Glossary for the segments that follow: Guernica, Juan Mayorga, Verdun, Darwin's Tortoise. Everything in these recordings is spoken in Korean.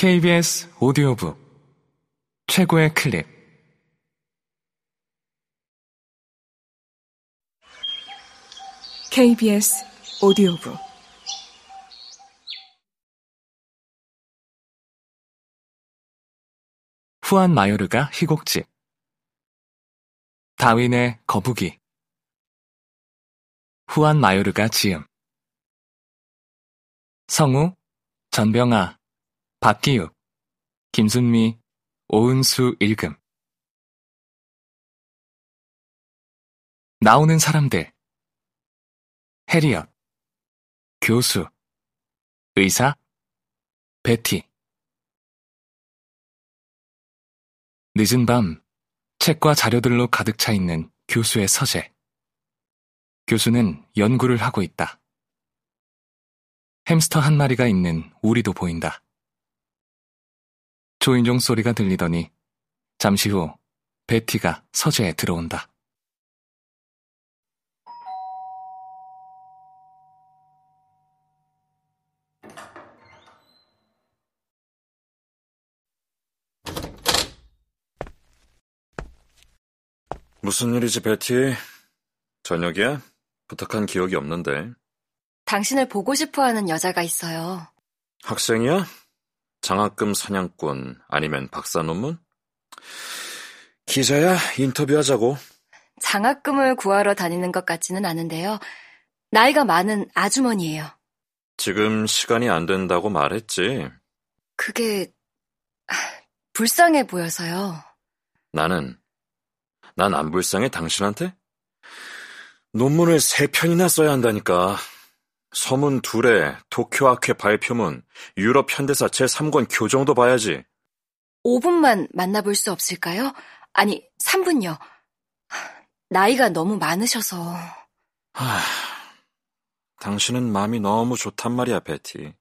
KBS 오디오북 최고의 클립. KBS 오디오북 후안 마요르가 희곡집 다윈의 거북이. 후안 마요르가 지음. 성우 전병아, 박기욱, 김순미, 오은수 읽음. 나오는 사람들. 해리엇, 교수, 의사, 베티. 늦은 밤, 책과 자료들로 가득 차 있는 교수의 서재. 교수는 연구를 하고 있다. 햄스터 한 마리가 있는 우리도 보인다. 조인종 소리가 들리더니 잠시 후 베티가 서재에 들어온다. 무슨 일이지, 베티? 저녁이야? 부탁한 기억이 없는데. 당신을 보고 싶어하는 여자가 있어요. 학생이야? 장학금 사냥꾼 아니면 박사 논문? 기자야, 인터뷰하자고. 장학금을 구하러 다니는 것 같지는 않은데요. 나이가 많은 아주머니예요. 지금 시간이 안 된다고 말했지. 그게 불쌍해 보여서요. 난 안 불쌍해, 당신한테? 논문을 3편이나 써야 한다니까. 서문 2례, 도쿄학회 발표문, 유럽 현대사 제3권 교정도 봐야지. 5분만 만나볼 수 없을까요? 아니, 3분요. 나이가 너무 많으셔서. 당신은 마음이 너무 좋단 말이야, 베티.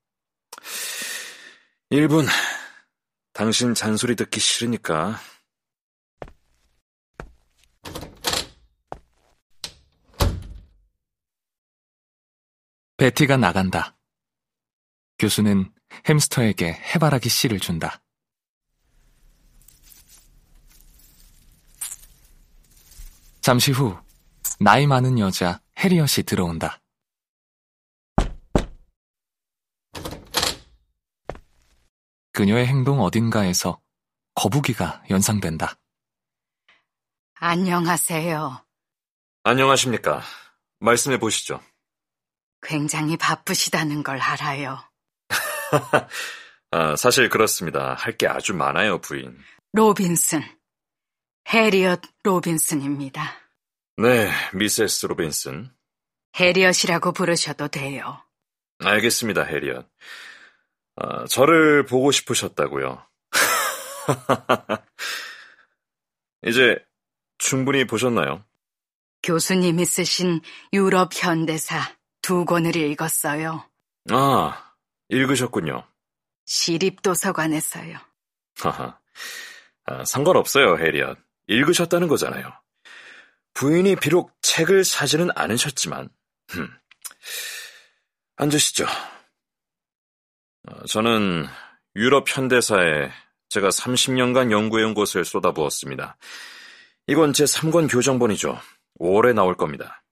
1분. 당신 잔소리 듣기 싫으니까. 베티가 나간다. 교수는 햄스터에게 해바라기 씨를 준다. 잠시 후 나이 많은 여자 해리엇이 들어온다. 그녀의 행동 어딘가에서 거북이가 연상된다. 안녕하세요. 안녕하십니까. 말씀해 보시죠. 굉장히 바쁘시다는 걸 알아요. 사실 그렇습니다. 할 게 아주 많아요, 부인. 로빈슨. 해리엇 로빈슨입니다. 네, 미세스 로빈슨. 해리엇이라고 부르셔도 돼요. 알겠습니다, 해리엇. 저를 보고 싶으셨다고요. 이제 충분히 보셨나요? 교수님이 쓰신 유럽 현대사 2권을 읽었어요. 읽으셨군요. 시립도서관에서요. 하하, 상관없어요, 해리엇. 읽으셨다는 거잖아요. 부인이 비록 책을 사지는 않으셨지만. 앉으시죠. 저는 유럽 현대사에 제가 30년간 연구해온 것을 쏟아부었습니다. 이건 제 3권 교정본이죠. 5월에 나올 겁니다.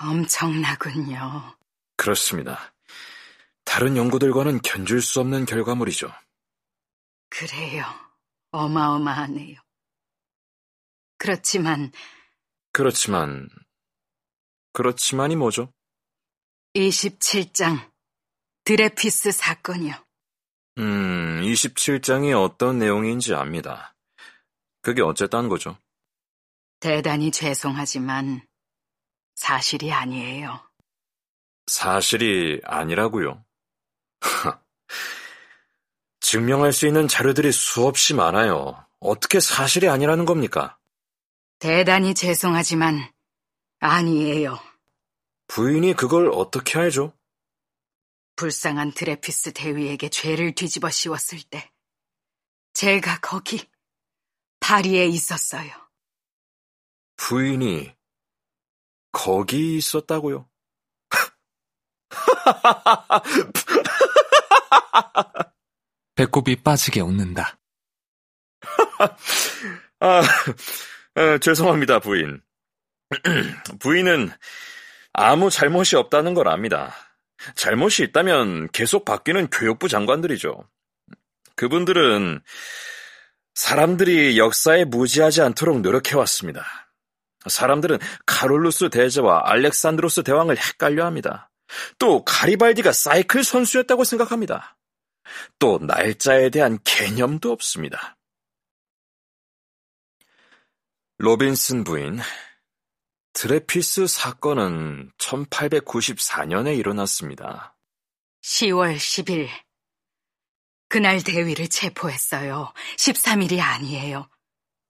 엄청나군요. 그렇습니다. 다른 연구들과는 견줄 수 없는 결과물이죠. 그래요. 어마어마하네요. 그렇지만이 뭐죠? 27장, 드레피스 사건이요. 27장이 어떤 내용인지 압니다. 그게 어쨌다는 거죠? 대단히 죄송하지만 사실이 아니에요. 사실이 아니라고요? 증명할 수 있는 자료들이 수없이 많아요. 어떻게 사실이 아니라는 겁니까? 대단히 죄송하지만 아니에요. 부인이 그걸 어떻게 알죠? 불쌍한 드레피스 대위에게 죄를 뒤집어 씌웠을 때 제가 거기 파리에 있었어요. 부인이 거기 있었다고요? 배꼽이 빠지게 웃는다. 죄송합니다, 부인. 부인은 아무 잘못이 없다는 걸 압니다. 잘못이 있다면 계속 바뀌는 교육부 장관들이죠. 그분들은 사람들이 역사에 무지하지 않도록 노력해왔습니다. 사람들은 카롤루스 대제와 알렉산드로스 대왕을 헷갈려합니다. 또 가리발디가 사이클 선수였다고 생각합니다. 또 날짜에 대한 개념도 없습니다. 로빈슨 부인, 드레피스 사건은 1894년에 일어났습니다. 10월 10일. 그날 대위를 체포했어요. 13일이 아니에요.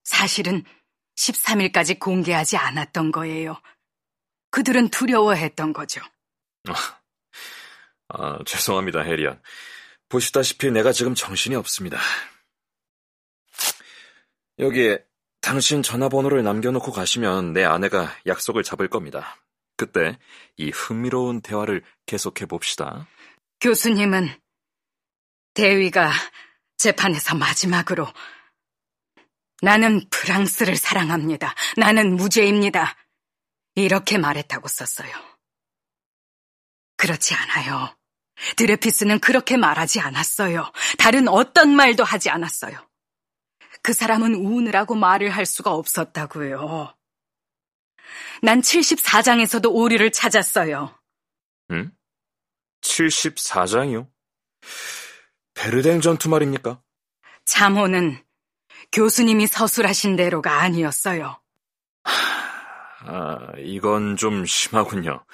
사실은 13일까지 공개하지 않았던 거예요. 그들은 두려워했던 거죠. 죄송합니다, 해리언. 보시다시피 내가 지금 정신이 없습니다. 여기에 당신 전화번호를 남겨놓고 가시면 내 아내가 약속을 잡을 겁니다. 그때 이 흥미로운 대화를 계속해봅시다. 교수님은 대위가 재판에서 마지막으로 나는 프랑스를 사랑합니다. 나는 무죄입니다. 이렇게 말했다고 썼어요. 그렇지 않아요. 드레피스는 그렇게 말하지 않았어요. 다른 어떤 말도 하지 않았어요. 그 사람은 우느라고 말을 할 수가 없었다고요. 난 74장에서도 오류를 찾았어요. 응? 74장이요? 베르댕 전투 말입니까? 잠호는 교수님이 서술하신 대로가 아니었어요. 이건 좀 심하군요.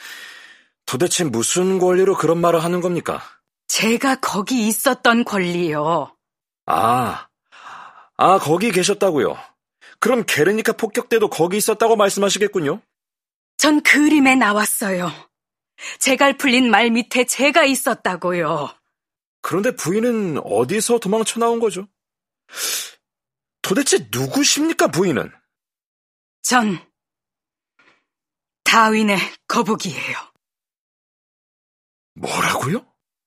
도대체 무슨 권리로 그런 말을 하는 겁니까? 제가 거기 있었던 권리요. 거기 계셨다고요? 그럼 게르니카 폭격 때도 거기 있었다고 말씀하시겠군요? 전 그림에 나왔어요. 제갈 풀린 말 밑에 제가 있었다고요. 그런데 부인은 어디서 도망쳐 나온 거죠? 도대체 누구십니까, 부인은? 전 다윈의 거북이에요. 뭐라고요?